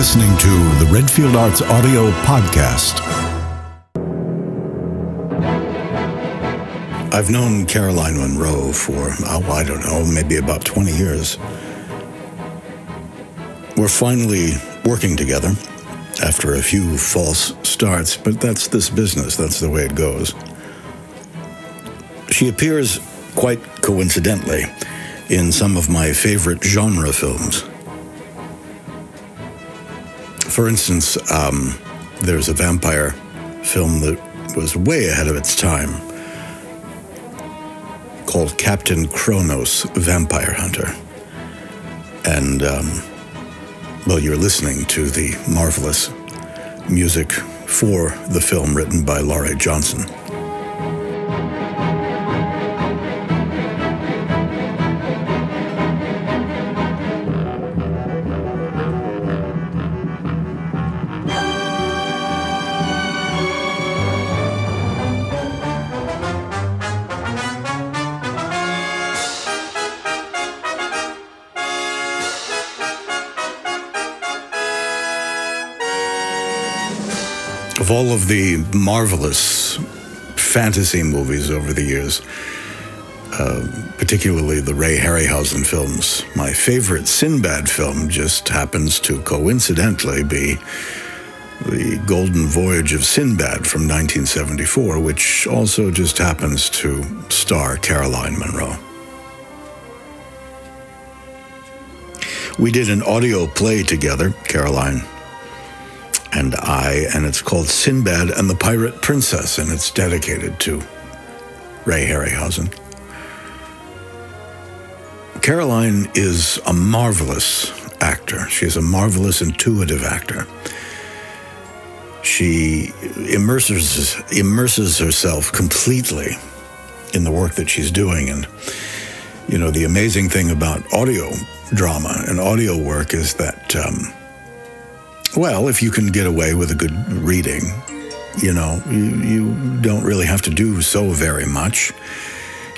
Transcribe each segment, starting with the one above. listening to the Redfield Arts Audio Podcast. I've known Caroline Munro for, I don't know, maybe about 20 years. We're finally working together after a few false starts, but that's this business. That's the way it goes. She appears quite coincidentally in some of my favorite genre films. For instance, there's a vampire film that was way ahead of its time called Captain Kronos, Vampire Hunter. And, you're listening to the marvelous music for the film written by Laurie Johnson. Of all of the marvelous fantasy movies over the years, particularly the Ray Harryhausen films, my favorite Sinbad film just happens to coincidentally be The Golden Voyage of Sinbad from 1974, which also just happens to star Caroline Munro. We did an audio play together, Caroline and I, and it's called Sinbad and the Pirate Princess, and it's dedicated to Ray Harryhausen. Caroline is a marvelous actor. She's a marvelous, intuitive actor. She immerses herself completely in the work that she's doing. And, you know, the amazing thing about audio drama and audio work is that, well, if you can get away with a good reading, you know, you don't really have to do so very much.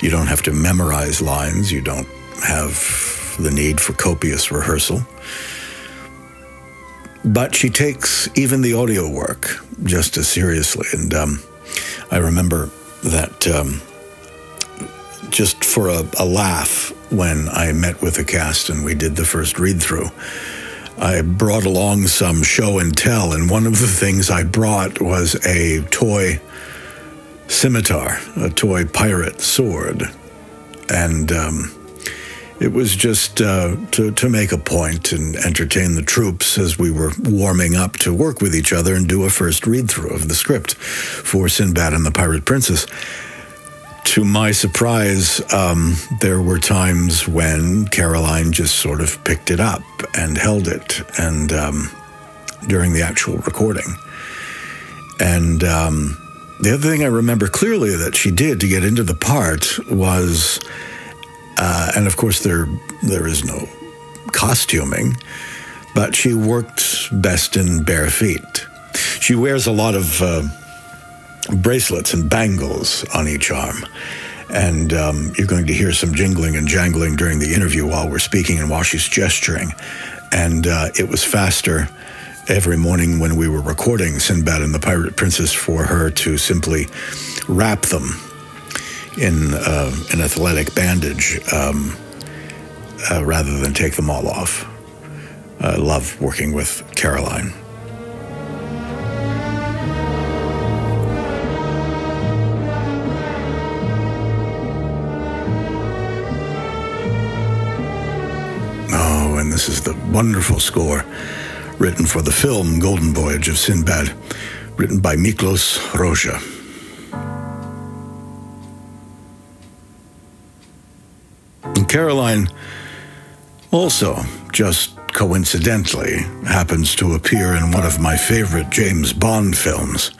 You don't have to memorize lines. You don't have the need for copious rehearsal. But she takes even the audio work just as seriously. And I remember that just for a laugh, when I met with the cast and we did the first read-through, I brought along some show and tell, and one of the things I brought was a toy scimitar, a toy pirate sword. And it was just to make a point and entertain the troops as we were warming up to work with each other and do a first read-through of the script for Sinbad and the Pirate Princess. To my surprise, there were times when Caroline just sort of picked it up and held it, and during the actual recording. And the other thing I remember clearly that she did to get into the part was, and of course there is no costuming, but she worked best in bare feet. She wears a lot of bracelets and bangles on each arm. And you're going to hear some jingling and jangling during the interview while we're speaking and while she's gesturing. And it was faster every morning when we were recording Sinbad and the Pirate Princess for her to simply wrap them in an athletic bandage rather than take them all off. I love working with Caroline. This is the wonderful score written for the film Golden Voyage of Sinbad, written by Miklos Rozsa. And Caroline also, just coincidentally, happens to appear in one of my favorite James Bond films.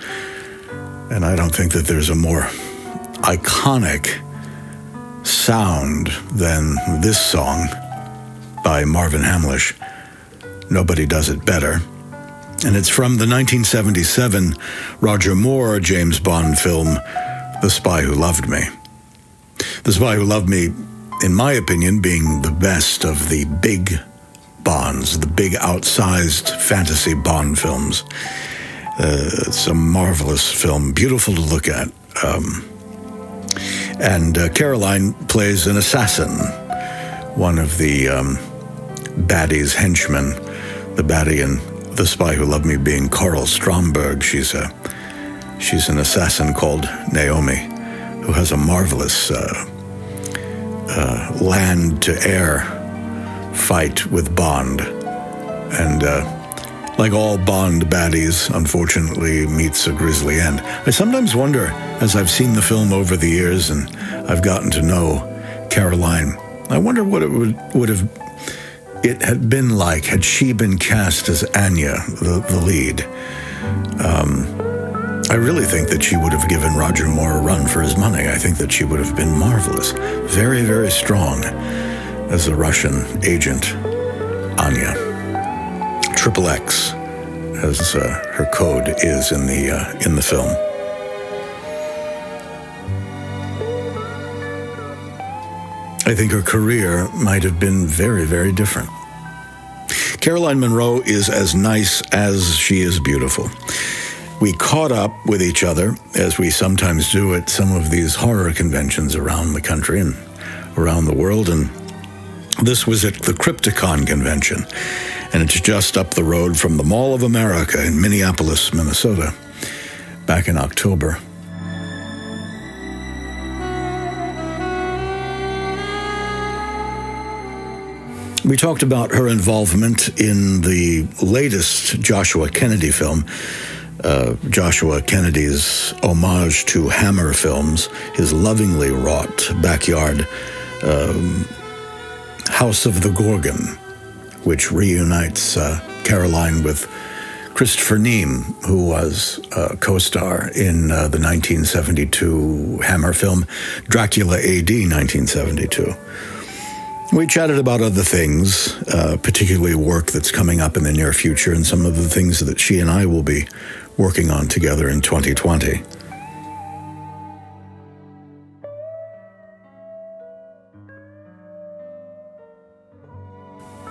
And I don't think that there's a more iconic sound than this song by Marvin Hamlisch, Nobody Does It Better. And it's from the 1977 Roger Moore James Bond film, The Spy Who Loved Me. The Spy Who Loved Me, in my opinion, being the best of the big Bonds, the big outsized fantasy Bond films. It's a marvelous film, beautiful to look at. And Caroline plays an assassin, one of the baddie's henchmen, the baddie in The Spy Who Loved Me being Carl Stromberg. She's an assassin called Naomi, who has a marvelous land-to-air fight with Bond, and like all Bond baddies, unfortunately meets a grisly end. I sometimes wonder, as I've seen the film over the years and I've gotten to know Caroline, I wonder what it had been like had she been cast as Anya, the lead. I really think that she would have given Roger Moore a run for his money. I think that she would have been marvelous, very, very strong as a Russian agent, Anya. Triple X, as her code is in the film. I think her career might have been very, very different. Caroline Munro is as nice as she is beautiful. We caught up with each other, as we sometimes do at some of these horror conventions around the country and around the world, and this was at the Crypticon convention, and it's just up the road from the Mall of America in Minneapolis, Minnesota, back in October. We talked about her involvement in the latest Joshua Kennedy film, Joshua Kennedy's homage to Hammer films, his lovingly wrought backyard House of the Gorgon, which reunites Caroline with Christopher Neame, who was a co-star in the 1972 Hammer film Dracula A.D. 1972. We chatted about other things, particularly work that's coming up in the near future and some of the things that she and I will be working on together in 2020.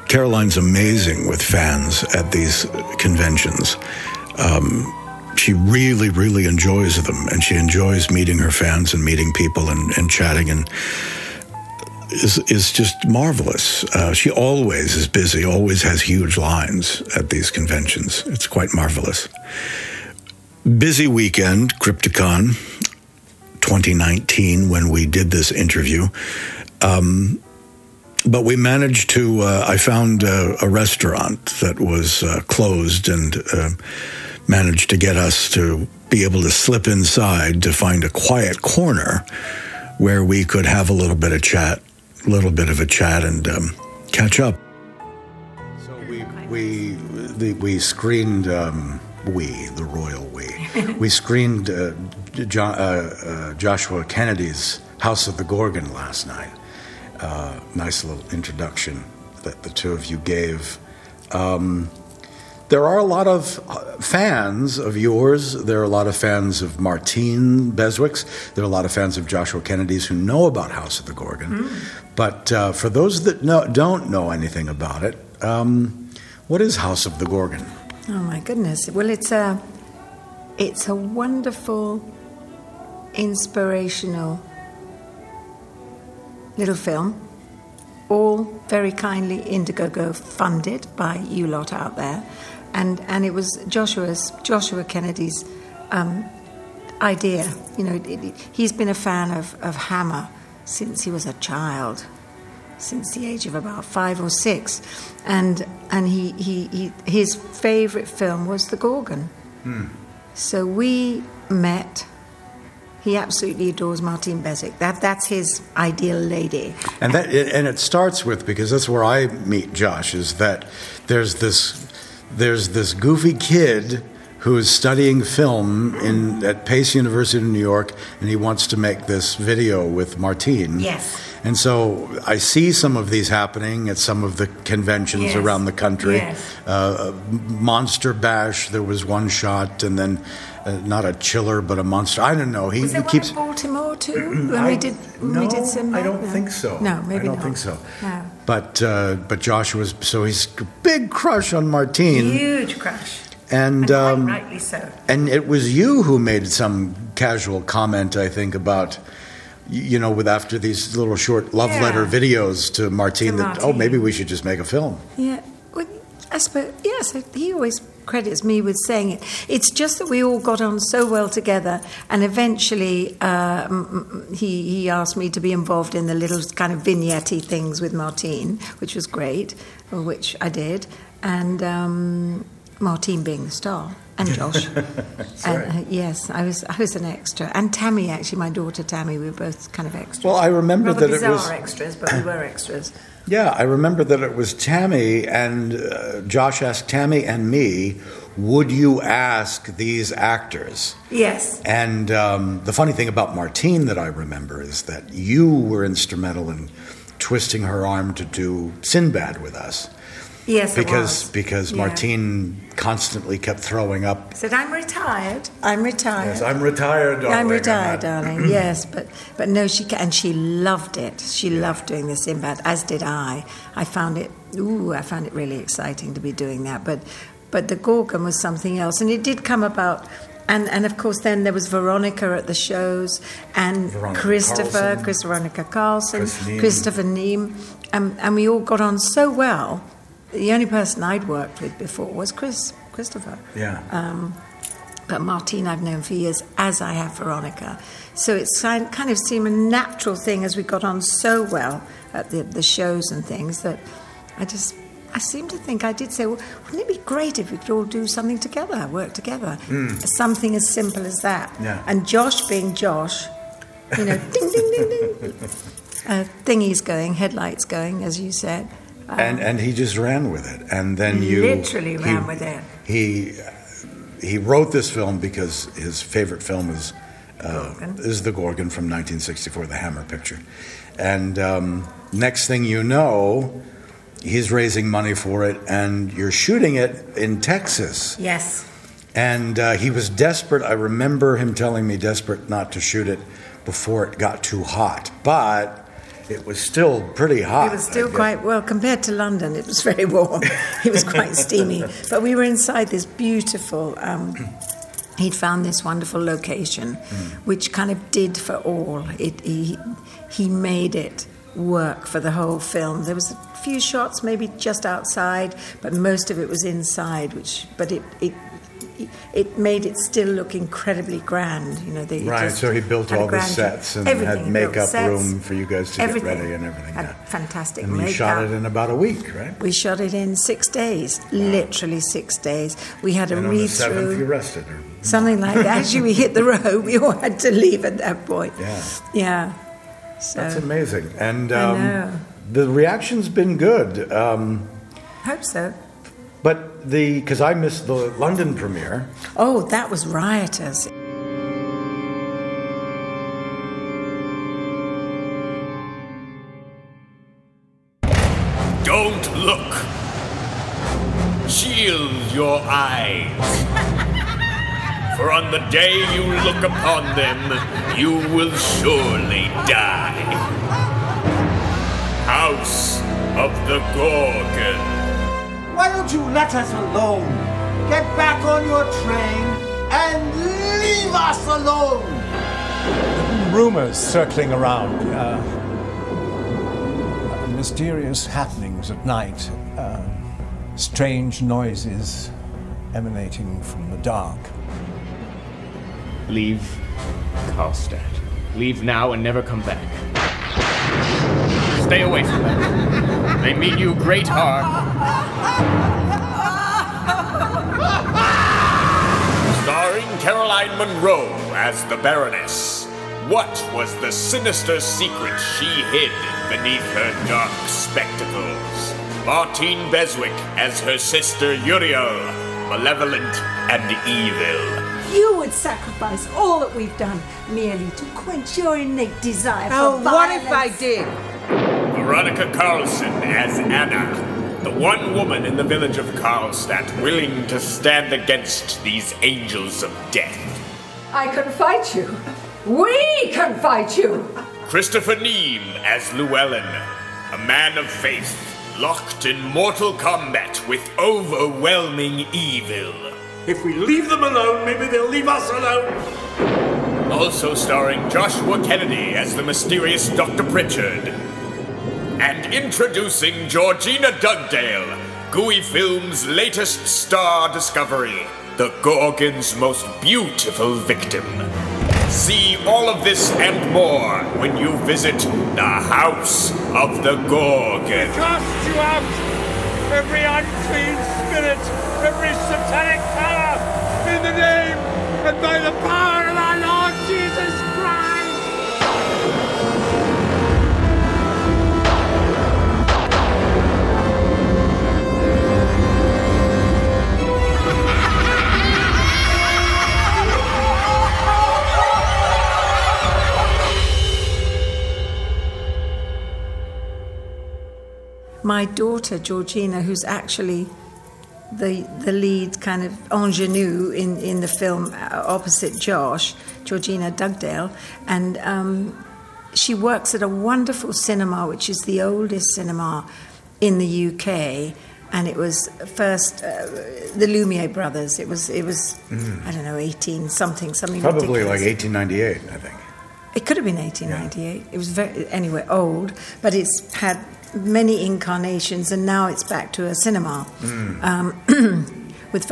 Caroline's amazing with fans at these conventions. She really, really enjoys them, and she enjoys meeting her fans and meeting people and chatting, and is just marvelous. She always is busy, always has huge lines at these conventions. It's quite marvelous. Busy weekend, Crypticon 2019, when we did this interview. But we managed to, I found a restaurant that was closed, and managed to get us to be able to slip inside to find a quiet corner where we could have a little bit of a chat and catch up. So we screened, the royal we, we screened Joshua Kennedy's House of the Gorgon last night. Nice little introduction that the two of you gave. There are a lot of fans of yours. There are a lot of fans of Martine Beswick's. There are a lot of fans of Joshua Kennedy's who know about House of the Gorgon. But for those that don't know anything about it, what is House of the Gorgon? Oh, my goodness. Well, it's a wonderful, inspirational little film, all very kindly Indiegogo funded by you lot out there, and it was Joshua Kennedy's idea. You know, he's been a fan of Hammer since he was a child, since the age of about 5 or 6, and he his favourite film was The Gorgon. So we met. He absolutely adores Martine Beswick. That's his ideal lady. And it starts with, because that's where I meet Josh, is that there's this goofy kid who is studying film at Pace University in New York, and he wants to make this video with Martine. Yes. And so I see some of these happening at some of the conventions around the country. Yes. Monster Bash, there was one shot, and then not a chiller, but a monster. I don't know. He keeps in Baltimore too. When we did some. I don't think so. No, maybe not. I don't think so. No. But Joshua's, so he's a big crush on Martine. Huge crush. And quite rightly so. And it was you who made some casual comment, I think, about, you know, with after these little short love letter videos to Martine, that, oh, maybe we should just make a film. Yeah. Well, I suppose, yes, he always credits me with saying it. It's just that we all got on so well together, and eventually he asked me to be involved in the little kind of vignette-y things with Martine, which was great, which I did. And... Martine being the star, and Josh. Yes, I was an extra. And Tammy, actually, my daughter Tammy, we were both kind of extras. Well, I remember rather that it was... bizarre extras, but we were extras. Yeah, I remember that it was Tammy, and Josh asked Tammy and me, would you ask these actors? Yes. And the funny thing about Martine that I remember is that you were instrumental in twisting her arm to do Sinbad with us. Yes, because Martine constantly kept throwing up. Said, "I'm retired. I'm retired. Yes, I'm retired, darling. I'm retired, darling." Yes, but no, she loved it. She loved doing the Sinbad, as did I. I found it really exciting to be doing that. But the Gorgon was something else, and it did come about. And of course, then there was Veronica at the shows, and Veronica Carlson, Christopher Neame, and we all got on so well. The only person I'd worked with before was Christopher. Yeah. But Martine I've known for years, as I have Veronica. So it kind of seemed a natural thing, as we got on so well at the shows and things, that I seem to think I did say, well, wouldn't it be great if we could all do something together, work together? Something as simple as that. Yeah. And Josh being Josh, you know, ding, ding, ding, ding. Thingies going, headlights going, as you said. And he just ran with it, and then he literally ran with it. He wrote this film because his favorite film is The Gorgon from 1964, the Hammer picture. And next thing you know, he's raising money for it, and you're shooting it in Texas. Yes. And he was desperate. I remember him telling me desperate not to shoot it before it got too hot, but. It was still pretty hot. It was still quite, well, compared to London, it was very warm. It was quite steamy. But we were inside this beautiful, he'd found this wonderful location, which kind of did for all. He made it work for the whole film. There was a few shots maybe just outside, but most of it was inside, It made it still look incredibly grand, you know. So he built all the sets and had makeup room for you guys to get ready and everything. Fantastic makeup. And you shot it in about a week, right? We shot it in 6 days, literally 6 days. We had a read-through. And on the seventh, you rested, or something like that. Actually, we hit the road. We all had to leave at that point. Yeah. So that's amazing. And I know. The reaction's been good. Hope so. But because I missed the London premiere. Oh, that was riotous. Don't look. Shield your eyes. For on the day you look upon them, you will surely die. House of the Gorgon. Why don't you let us alone? Get back on your train and leave us alone! Rumors circling around. Mysterious happenings at night. Strange noises emanating from the dark. Leave Karlstad. Leave now and never come back. Stay away from them. They mean you great harm. Starring Caroline Munro as the Baroness. What was the sinister secret she hid beneath her dark spectacles? Martine Beswick as her sister Uriel, malevolent and evil. You would sacrifice all that we've done merely to quench your innate desire for violence. What if I did? Veronica Carlson as Anna. The one woman in the village of Karlstad willing to stand against these angels of death. I can fight you. We can fight you. Christopher Neame as Llewellyn, a man of faith, locked in mortal combat with overwhelming evil. If we leave them alone, maybe they'll leave us alone. Also starring Joshua Kennedy as the mysterious Dr. Pritchard. And introducing Georgina Dugdale, Gooey Films' latest star discovery, the Gorgon's most beautiful victim. See all of this and more when you visit the House of the Gorgon. We cast you out, every unclean spirit, every satanic power, in the name and by the power of our Lord Jesus My daughter, Georgina, who's actually the lead kind of ingenue in the film opposite Josh, Georgina Dugdale, and she works at a wonderful cinema, which is the oldest cinema in the UK, and it was first the Lumiere brothers. It was I don't know, 18-something probably ridiculous. Like 1898, I think. It could have been 1898. Yeah. It was anyway old, but it's had many incarnations, and now it's back to a cinema. With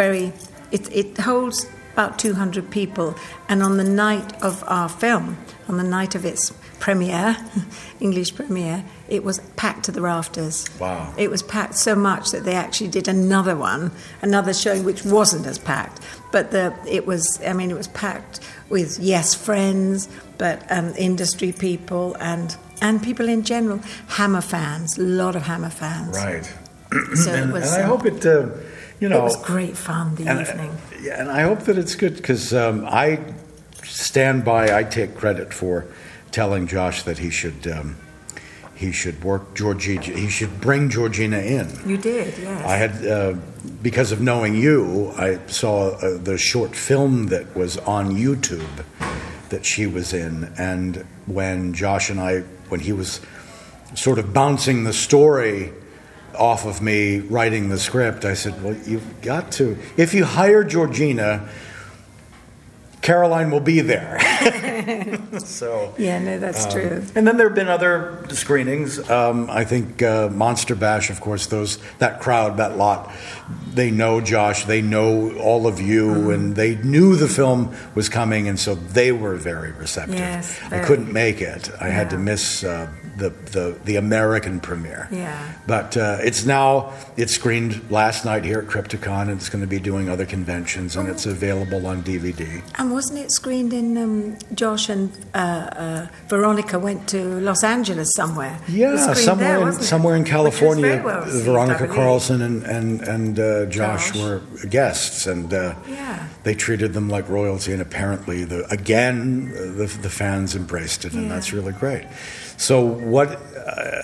it holds about 200 people, and on the night of our film, on the night of its premiere, English premiere, it was packed to the rafters. Wow. It was packed so much that they actually did another showing which wasn't as packed, but it was packed with friends, but industry people and people in general, Hammer fans, a lot of Hammer fans. Right. So and, it was, and I hope it, It was great fun, the evening. And I hope that it's good, because I take credit for telling Josh that he should work Georgina, he should bring Georgina in. You did, yes. I had, because of knowing you, I saw the short film that was on YouTube that she was in, and when Josh and I, when he was sort of bouncing the story off of me writing the script, I said, well, you've got to, if you hire Georgina, Caroline will be there. So that's true. And then there have been other screenings. I think Monster Bash, of course, that crowd, that lot, they know Josh, they know all of you, and they knew the film was coming, and so they were very receptive. Yes, I couldn't make it. I had to miss the American premiere. Yeah. But it's screened last night here at Crypticon, and it's going to be doing other conventions, and it's available on DVD. And wasn't it screened in Josh and Veronica went to Los Angeles somewhere? Yeah, somewhere in California. Well, Veronica Carlson and Josh were guests, and they treated them like royalty, and apparently the fans embraced it, and that's really great. So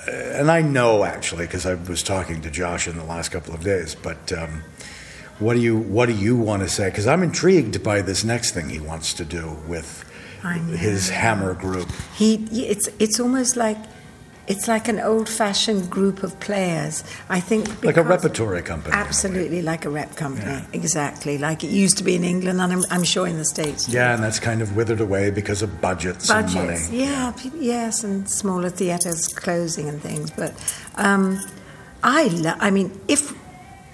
and I know actually, because I was talking to Josh in the last couple of days, but what do you want to say? Because I'm intrigued by this next thing he wants to do with his Hammer group. It's almost like, it's like an old-fashioned group of players, I think. Like a repertory company. Absolutely, like a rep company, exactly. Like it used to be in England, and I'm sure in the States. Yeah, and that's kind of withered away because of budgets and money. Yes, and smaller theatres closing and things. But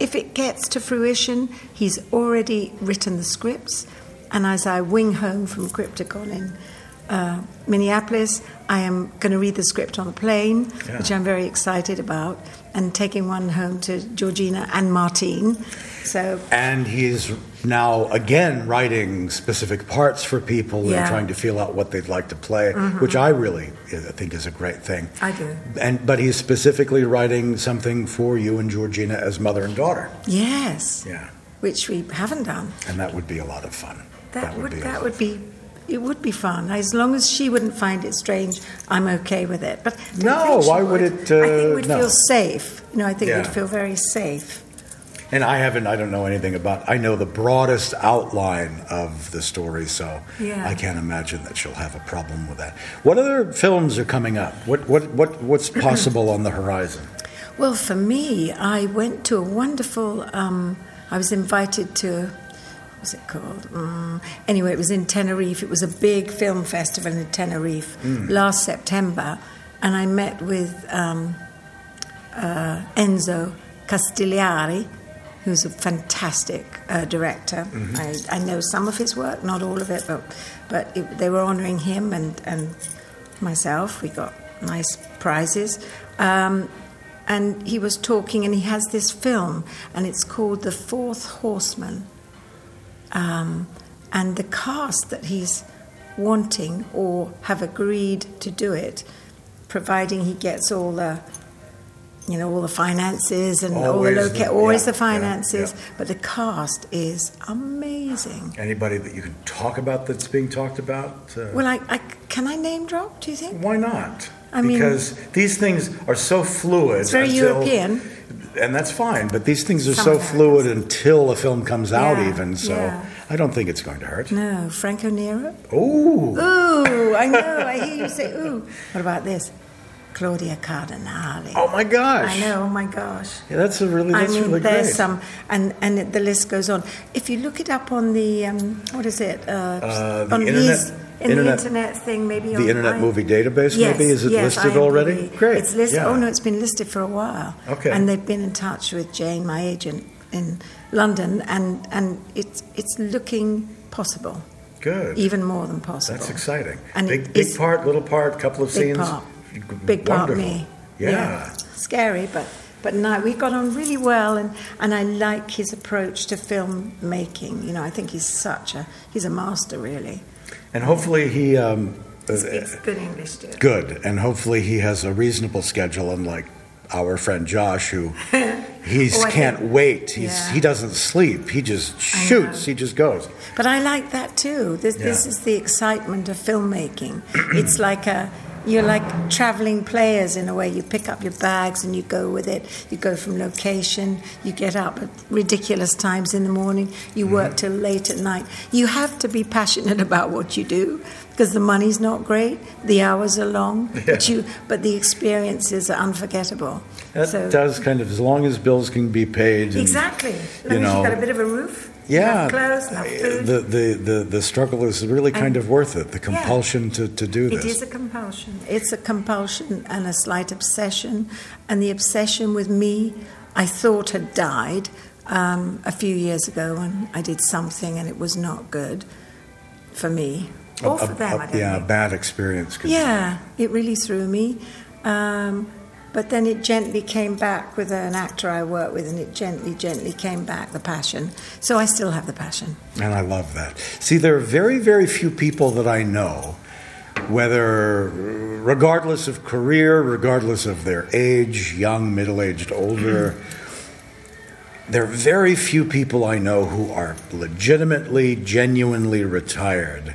if it gets to fruition, he's already written the scripts. And as I wing home from Crypticon in Minneapolis, I am going to read the script on the plane, which I'm very excited about, and taking one home to Georgina and Martine. So, and he's now again writing specific parts for people and trying to feel out what they'd like to play, which I think is a great thing. I do. But he's specifically writing something for you and Georgina as mother and daughter. Yes. Yeah. Which we haven't done. And that would be a lot of fun. It would be fun. As long as she wouldn't find it strange, I'm okay with it. But why would it? I think we'd feel safe. I think we'd feel very safe. And I don't know anything about, I know the broadest outline of the story, so yeah. I can't imagine that she'll have a problem with that. What other films are coming up? What's possible on the horizon? Well, for me, I went to a wonderful, I was invited to, what's it called? Anyway, it was in Tenerife. It was a big film festival in Tenerife last September, and I met with Enzo Castellari, who's a fantastic director. Mm-hmm. I know some of his work, not all of it, but they were honouring him and myself. We got nice prizes. And he was talking, and he has this film, and it's called The Fourth Horseman. And the cast that he's wanting or have agreed to do it, providing he gets all the... You know, all the finances and but the cast is amazing. Anybody that you can talk about that's being talked about? Well, I can I name drop, do you think? Why not? Because these things are so fluid. It's very European. And that's fine, but these things are fluid until a film comes out even, so... Yeah. I don't think it's going to hurt. No, Franco Nero? Ooh! Ooh, I know, I hear you say ooh. What about this? Claudia Cardinale. Oh my gosh! I know. Oh my gosh! Yeah, that's really great. There's some, and the list goes on. If you look it up on the the internet thing, maybe the Internet Movie Database. Yes, maybe is it listed already? Really, great. It's listed. Yeah. Oh no, it's been listed for a while. Okay. And they've been in touch with Jane, my agent in London, and it's looking possible. Good. Even more than possible. That's exciting. And big part, little part, couple of scenes. Part. Big part of me. Yeah. Scary, but no, we got on really well, and I like his approach to film making. You know, I think he's a master, really. And hopefully he... speaks good English, too. Good, and hopefully he has a reasonable schedule, unlike our friend Josh, who... He can't wait. He doesn't sleep. He just shoots. He just goes. But I like that, too. This is the excitement of filmmaking. It's like You're like traveling players in a way. You pick up your bags and you go with it. You go from location. You get up at ridiculous times in the morning. You work till late at night. You have to be passionate about what you do because the money's not great. The hours are long. Yeah. But the experiences are unforgettable. That does kind of, as long as bills can be paid. And, exactly. You've got a bit of a roof. Yeah, clothes, food. The struggle is really kind of worth it, the compulsion to do this. It is a compulsion. It's a compulsion and a slight obsession. And the obsession with me, I thought had died a few years ago when I did something and it was not good for me. Or for them, I don't know. Yeah, a bad experience. Yeah, it really threw me. But then it gently came back with an actor I work with, and it gently came back, the passion. So I still have the passion. And I love that. See, there are very, very few people that I know, regardless of career, regardless of their age, young, middle-aged, older, there are very few people I know who are legitimately, genuinely retired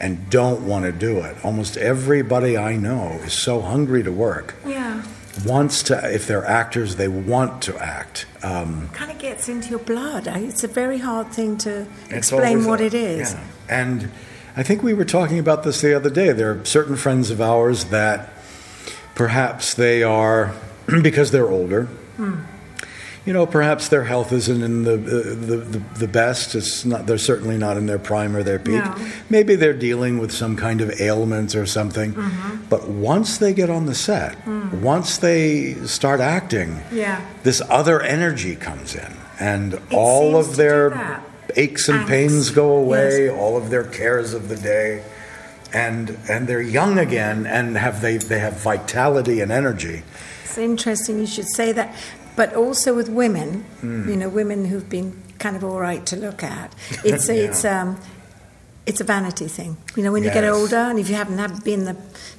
and don't want to do it. Almost everybody I know is so hungry to work. Yeah. If they're actors, they want to act. Kind of gets into your blood. It's a very hard thing to explain what it is. Yeah. And I think we were talking about this the other day. There are certain friends of ours that perhaps they are, because they're older, you know, perhaps their health isn't in the best. They're certainly not in their prime or their peak. No. Maybe they're dealing with some kind of ailment or something. Mm-hmm. But once they get on the set, once they start acting, this other energy comes in. And all of their aches and pains go away, all of their cares of the day. And they're young again, and they have vitality and energy. It's interesting you should say that. But also with women, you know, women who've been kind of all right to look at. It's it's a vanity thing. You know, when you get older and if you haven't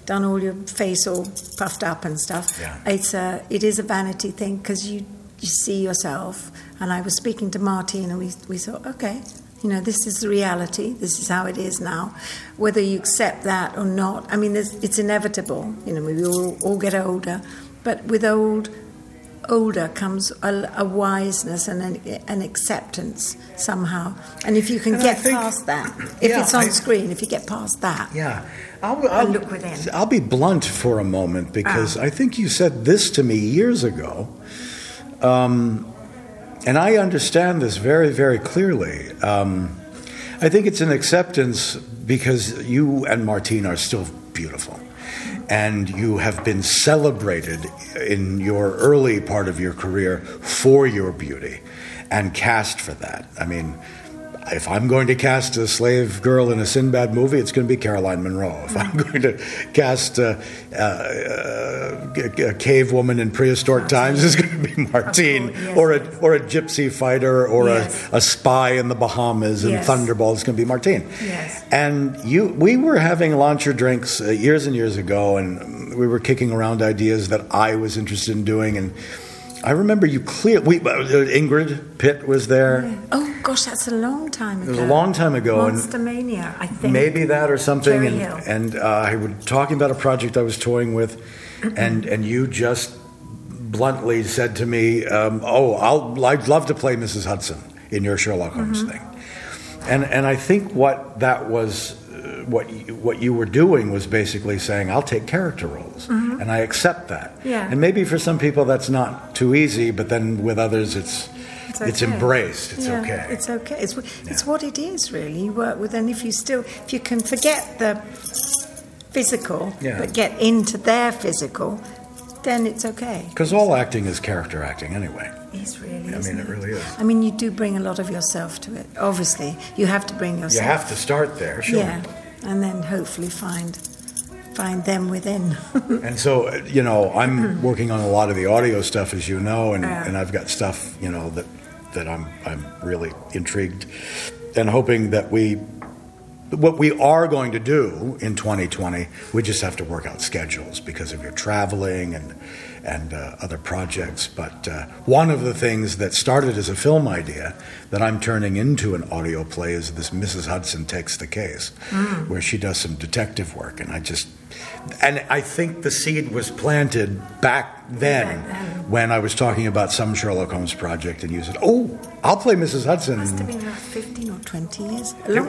done all your face all puffed up and stuff, it is a vanity thing because you see yourself. And I was speaking to Martine and we thought, okay, you know, this is the reality. This is how it is now. Whether you accept that or not, I mean, it's inevitable. You know, we all get older, but with old. older comes a wiseness and an acceptance somehow. And if you can get past that, if it's on screen, if you get past that, I'll look within. I'll be blunt for a moment because I think you said this to me years ago, and I understand this very, very clearly. I think it's an acceptance because you and Martine are still beautiful. And you have been celebrated in your early part of your career for your beauty and cast for that. I mean, if I'm going to cast a slave girl in a Sinbad movie, it's going to be Caroline Munro. If I'm going to cast a cave woman in prehistoric times, it's going to be Martine, or a gypsy fighter, or a spy in the Bahamas and Thunderball. It's going to be Martine. Yes. And we were having lunch or drinks years and years ago, and we were kicking around ideas that I was interested in doing, and I remember you clearly. Ingrid Pitt was there. Yeah. Oh gosh, that's a long time ago. It was a long time ago. Monster Mania, I think. Maybe that or something. Jerry Hill. And I was talking about a project I was toying with, and you just bluntly said to me, "I'd love to play Mrs. Hudson in your Sherlock Holmes thing." And I think what that was, what you were doing was basically saying, I'll take character roles, and I accept that. Yeah. And maybe for some people that's not too easy, but then with others it's okay. It's embraced. It's okay. It's okay. It's what it is, really. You work with, and if you can forget the physical, but get into their physical, then it's okay. Because all acting is character acting anyway. It's really, it really is. I mean, you do bring a lot of yourself to it. Obviously, you have to bring yourself. You have to start there, sure. Yeah, and then hopefully find them within. And so, I'm working on a lot of the audio stuff, as you know, and I've got stuff, that I'm really intrigued and hoping that what we are going to do in 2020, we just have to work out schedules because of your traveling and other projects. But one of the things that started as a film idea that I'm turning into an audio play is this Mrs. Hudson Takes the Case, where she does some detective work. And I think the seed was planted back then when I was talking about some Sherlock Holmes project, and you said, "Oh, I'll play Mrs. Hudson." It must have been about 15 or 20 years. It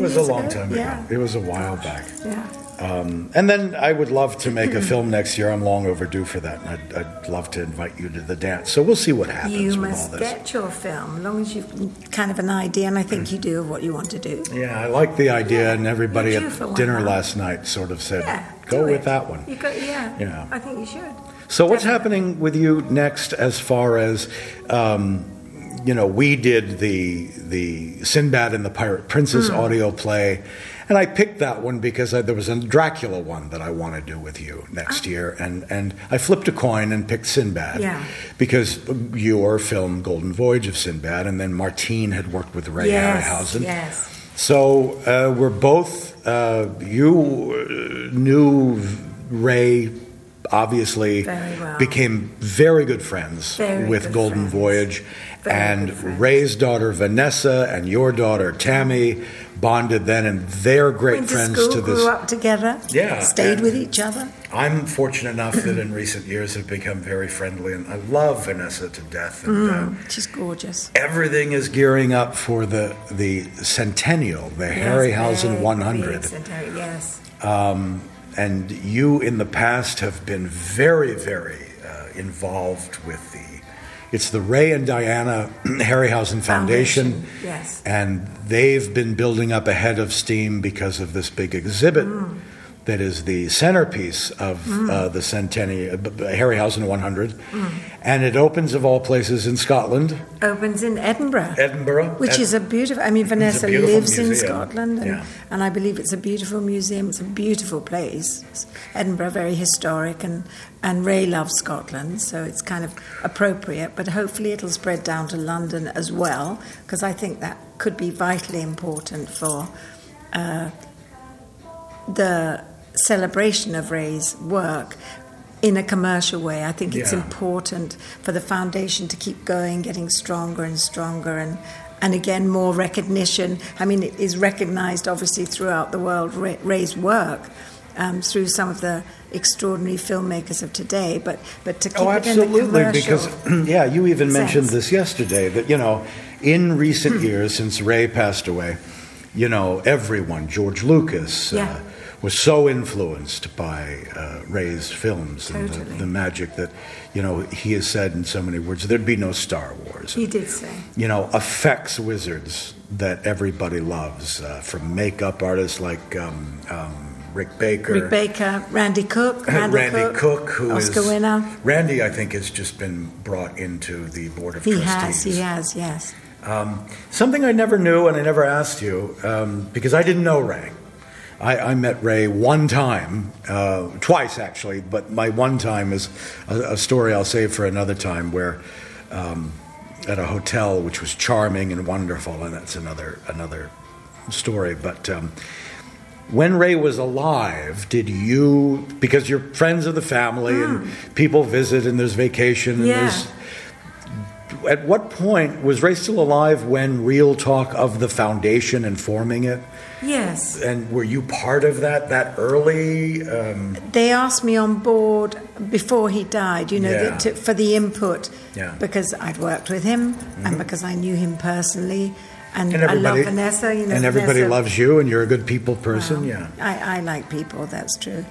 was a long time ago. Yeah. It was a while back. Yeah. And then I would love to make a film next year. I'm long overdue for that, and I'd love to invite you to the dance. So we'll see what happens with all this. You must get your film, as long as you've kind of an idea, and I think you do, of what you want to do. Yeah, I like the idea, and everybody at dinner last night sort of said, go with that one. Yeah, I think you should. So what's happening with you next as far as... we did the Sinbad and the Pirate Princess audio play, and I picked that one because there was a Dracula one that I want to do with you next year, and I flipped a coin and picked Sinbad because your film Golden Voyage of Sinbad, and then Martine had worked with Ray Harryhausen. Yes. So we're both you knew Ray obviously very well. Became very good friends with Golden Voyage. And Ray's daughter, Vanessa, and your daughter, Tammy, bonded then, and they're great friends to this. Grew up together, stayed with each other. I'm fortunate enough that in recent years have become very friendly, and I love Vanessa to death. And, she's gorgeous. Everything is gearing up for the centennial, the Harryhausen 100. Yes. And you, in the past, have been very, very involved with the... It's the Ray and Diana Harryhausen Foundation. Yes. And they've been building up a head of steam because of this big exhibit that is the centerpiece of the centennial, Harryhausen 100. And it opens, of all places, in Scotland. Opens in Edinburgh. Which is a beautiful... I mean, Vanessa lives in Scotland, and I believe it's a beautiful museum. It's a beautiful place. Edinburgh, very historic, and Ray loves Scotland, so it's kind of appropriate. But hopefully it'll spread down to London as well, because I think that could be vitally important for the celebration of Ray's work in a commercial way. I think it's important for the foundation to keep going, getting stronger and stronger, and again, more recognition. I mean, it is recognized, obviously, throughout the world, Ray's work. through some of the extraordinary filmmakers of today, but to keep it in the commercial. Oh, absolutely, because, you even mentioned this yesterday, that, in recent years, since Ray passed away, everyone, George Lucas, was so influenced by Ray's films and the magic that, he has said in so many words, there'd be no Star Wars. He did say. Effects wizards that everybody loves, from makeup artists like Rick Baker, Randy Cook. Randy Cook, who Oscar is... Oscar winner. Randy, I think, has just been brought into the Board of Trustees. He has, yes. Something I never knew, and I never asked you, because I didn't know Ray. I met Ray one time, twice actually, but my one time is a story I'll save for another time, where at a hotel, which was charming and wonderful, and that's another story. But when Ray was alive, did you, because you're friends of the family and people visit and there's vacation and there's... At what point was Ray still alive when real talk of the foundation and forming it? Yes. And were you part of that early? They asked me on board before he died, for the input, because I'd worked with him and because I knew him personally. And I love Vanessa. And everybody loves you, and you're a good people person. I like people, that's true.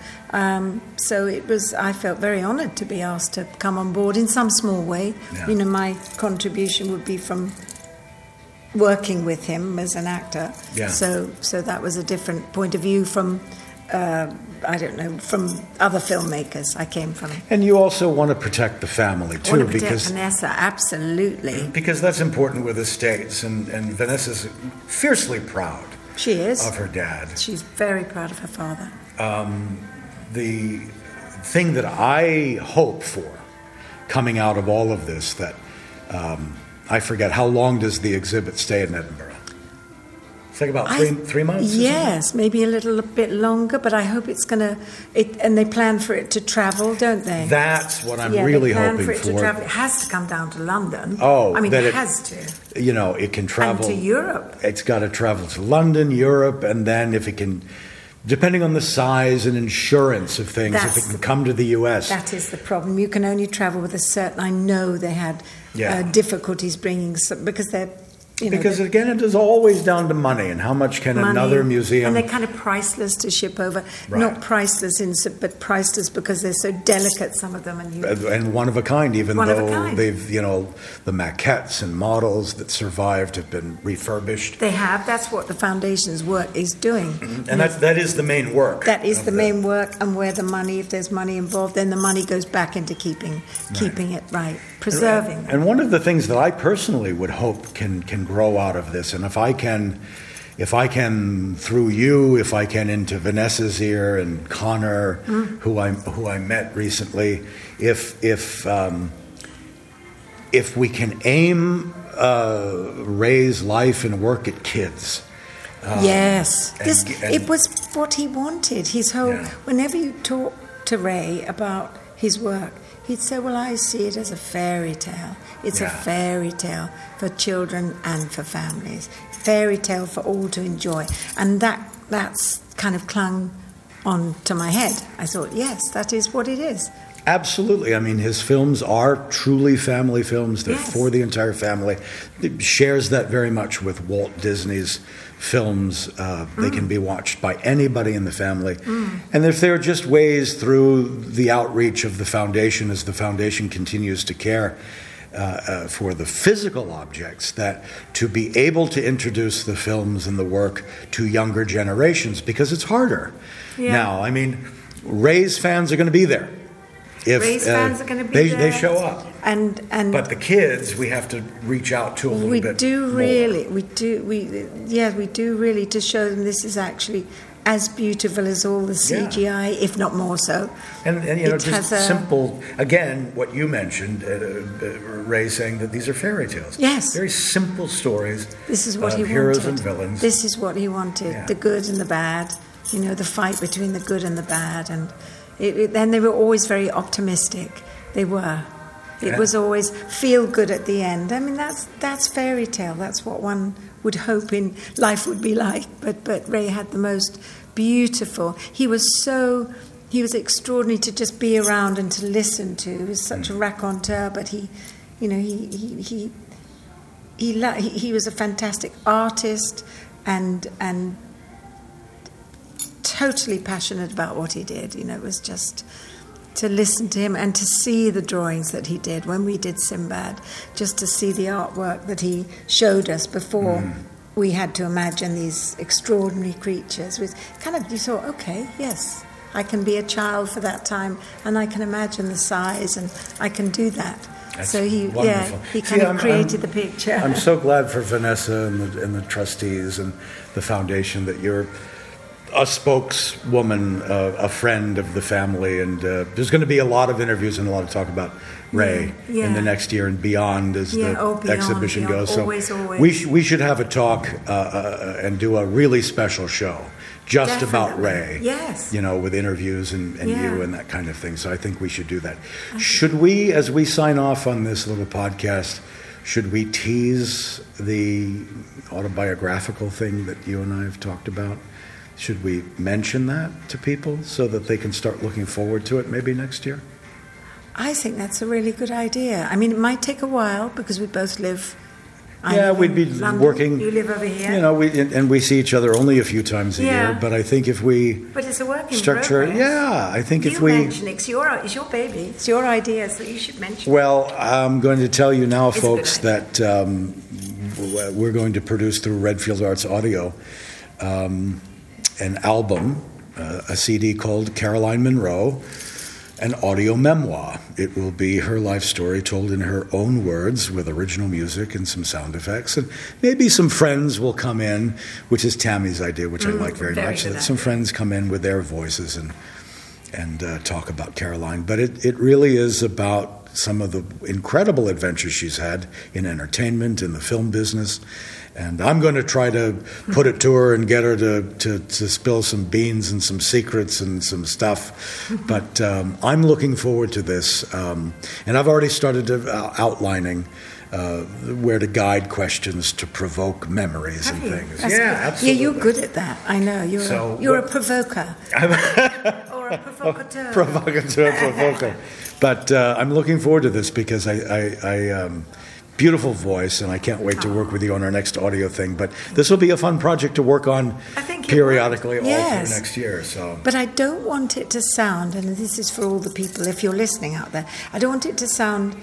So it was. I felt very honoured to be asked to come on board in some small way. Yeah. My contribution would be from working with him as an actor. Yeah. So that was a different point of view from... from other filmmakers I came from. And you also want to protect the family, too. I want to protect Vanessa, absolutely. Because that's important with estates, and Vanessa's fiercely proud. She is. Of her dad. She's very proud of her father. The thing that I hope for coming out of all of this, that I forget, how long does the exhibit stay in Edinburgh? Like about three months? Yes, maybe a little bit longer, but I hope it's going to... And they plan for it to travel, don't they? That's what I'm really hoping for. It to travel. It has to come down to London. It has to. It can travel... And to Europe. It's got to travel to London, Europe, and then if it can... Depending on the size and insurance of things, if it can come to the U.S. That is the problem. You can only travel with a certain... I know they had difficulties bringing... Because they're... because, again, it is always down to money and how much can another museum... And they're kind of priceless to ship over. Right. Not priceless, but priceless because they're so delicate, some of them. And one of a kind, even though they've, the maquettes and models that survived have been refurbished. They have. That's what the Foundation's work is doing. And that is the main work. That is the main work, and where the money, if there's money involved, then the money goes back into keeping it right, preserving it. And one of the things that I personally would hope can grow out of this, and if I can through you, if I can into Vanessa's ear and Connor, who I met recently, if we can aim Ray's life and work at kids. It was what he wanted. His whole whenever you talk to Ray about his work, he'd say, well, I see it as a fairy tale. It's a fairy tale for children and for families. Fairy tale for all to enjoy. And that's kind of clung on to my head. I thought, yes, that is what it is. Absolutely. I mean, his films are truly family films. They're for the entire family. It shares that very much with Walt Disney's films. They can be watched by anybody in the family. And if there are just ways through the outreach of the Foundation, as the Foundation continues to care for the physical objects, that to be able to introduce the films and the work to younger generations, because it's harder. Yeah. Now, I mean, Ray's fans are going to be there. Ray's fans are going to be there. They show up. But the kids, we have to reach out to a little bit. We do really to show them this is actually as beautiful as all the CGI, if not more so. And what you mentioned, Ray saying that these are fairy tales. Yes. Very simple stories. This is what he wanted. Heroes and villains. This is what he wanted. Yeah. The good and the bad. The fight between the good and the bad, and then they were always very optimistic. They were. It was always feel good at the end. I mean, that's fairy tale. That's what one would hope in life would be like. But Ray had the most beautiful. He was extraordinary to just be around and to listen to. He was such a raconteur, but he was a fantastic artist and totally passionate about what he did. You know, it was just to listen to him and to see the drawings that he did when we did Sinbad, just to see the artwork that he showed us before. We had to imagine these extraordinary creatures. It was kind of, you thought, okay, yes, I can be a child for that time, and I can imagine the size, and I can do that. That's so wonderful. He kind of created the picture. I'm so glad for Vanessa and the trustees and the foundation that you're a spokeswoman, a friend of the family, and there's going to be a lot of interviews and a lot of talk about Ray in the next year and beyond as exhibition goes. Always. We should have a talk and do a really special show just about Ray. Yes, you know, with interviews and you and that kind of thing. So I think we should do that. Okay. Should we, as we sign off on this little podcast, should we tease the autobiographical thing that you and I have talked about? Should we mention that to people so that they can start looking forward to it maybe next year? I think that's a really good idea. I mean, it might take a while because we both live... Yeah, we'd be working... You live over here. You know, we see each other only a few times a year, but I think if we... But it's a working structure. Progress. Yeah, I think if we... You mention it. It's your baby. It's your idea, so you should mention it. Well, I'm going to tell you now, folks, that we're going to produce through Redfield Arts Audio... an album, a CD called Caroline Munro, an audio memoir. It will be her life story told in her own words with original music and some sound effects. And maybe some friends will come in, which is Tammy's idea, which I like very much, that some friends come in with their voices and talk about Caroline. But it really is about some of the incredible adventures she's had in entertainment, in the film business. And I'm going to try to put it to her and get her to spill some beans and some secrets and some stuff. But I'm looking forward to this. And I've already started outlining where to guide questions to provoke memories and things. That's good. Absolutely. Yeah, you're good at that. I know. You're a provoker. Or a provocateur. Provocateur. But I'm looking forward to this because I beautiful voice, and I can't wait to work with you on our next audio thing. But this will be a fun project to work on periodically all through next year. So, but I don't want it to sound, and this is for all the people, if you're listening out there, I don't want it to sound,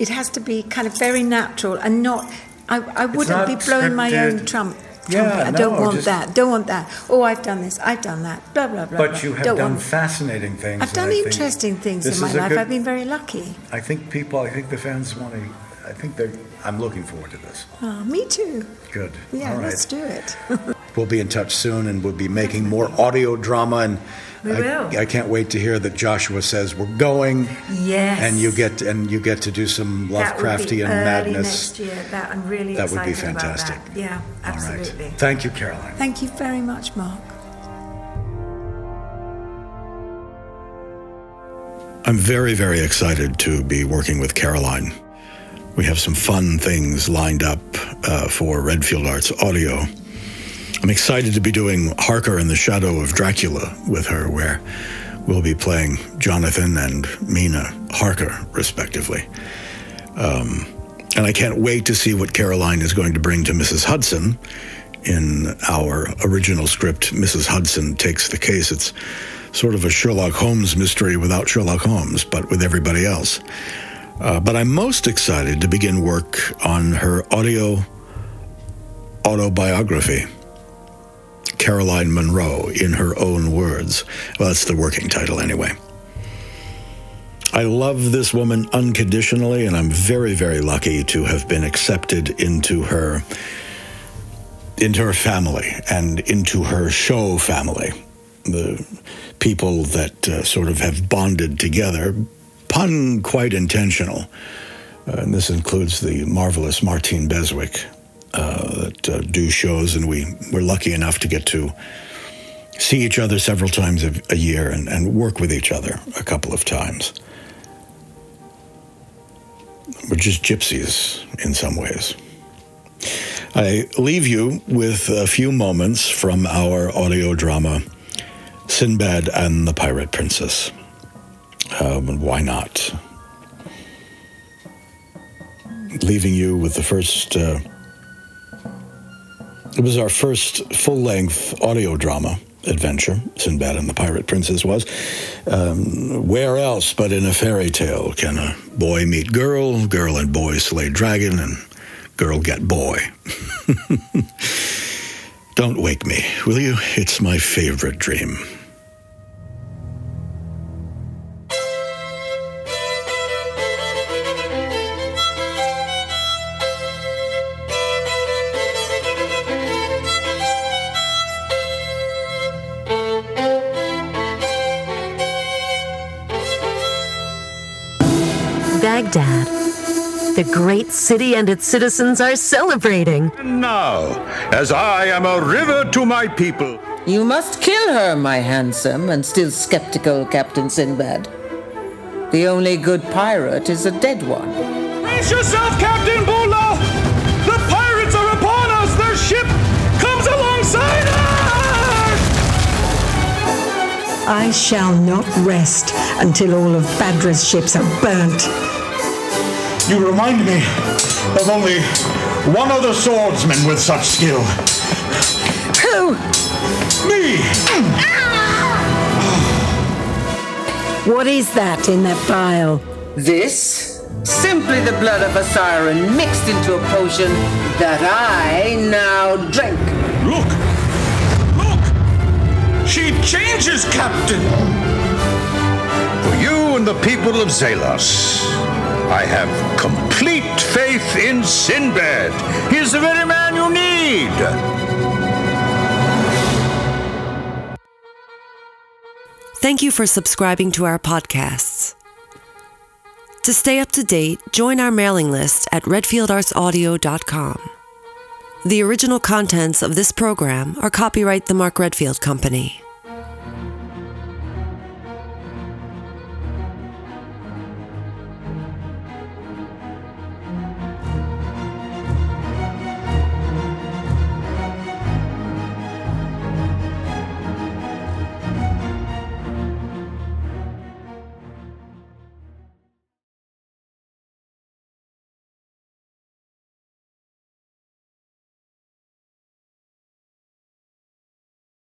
it has to be kind of very natural and not, I wouldn't be blowing my own trumpet. Yeah, I don't want that. Don't want that. Oh, I've done this. I've done that. Blah blah blah. But you have done fascinating things. I've done interesting things in my life. I've been very lucky. I think the fans want to. I'm looking forward to this. Oh, me too. Good. Yeah, all right. Let's do it. We'll be in touch soon, and we'll be making more audio drama. And we will. I can't wait to hear that Joshua says we're going. Yes. And you get to do some Lovecraftian madness. That would be early next year. I'm really excited about that. That would be fantastic. Yeah, absolutely. All right. Thank you, Caroline. Thank you very much, Mark. I'm very, very excited to be working with Caroline. We have some fun things lined up for Redfield Arts Audio. I'm excited to be doing Harker and the Shadow of Dracula with her, where we'll be playing Jonathan and Mina Harker, respectively. And I can't wait to see what Caroline is going to bring to Mrs. Hudson in our original script, Mrs. Hudson Takes the Case. It's sort of a Sherlock Holmes mystery without Sherlock Holmes, but with everybody else. But I'm most excited to begin work on her audio autobiography, Caroline Munro, in her own words. Well, that's the working title anyway. I love this woman unconditionally, and I'm very, very lucky to have been accepted into her family and into her show family, the people that sort of have bonded together. Pun quite intentional, and this includes the marvelous Martine Beswick that do shows, and we're lucky enough to get to see each other several times a year and work with each other a couple of times. We're just gypsies in some ways. I leave you with a few moments from our audio drama, Sinbad and the Pirate Princess. Why not? Leaving you with the first... it was our first full-length audio drama adventure, Sinbad and the Pirate Princess was. Where else but in a fairy tale can a boy meet girl, girl and boy slay dragon, and girl get boy? Don't wake me, will you? It's my favorite dream. Baghdad. The great city and its citizens are celebrating. And now, as I am a river to my people... You must kill her, my handsome and still skeptical Captain Sinbad. The only good pirate is a dead one. Brace yourself, Captain Bula! The pirates are upon us! Their ship comes alongside us! I shall not rest until all of Badra's ships are burnt. You remind me of only one other swordsman with such skill. Who? Me! What is that in that vial? This? Simply the blood of a siren mixed into a potion that I now drink. Look! Look! She changes, Captain! For you and the people of Zalos, I have complete faith in Sinbad. He's the very man you need. Thank you for subscribing to our podcasts. To stay up to date, join our mailing list at redfieldartsaudio.com. The original contents of this program are copyright the Mark Redfield Company.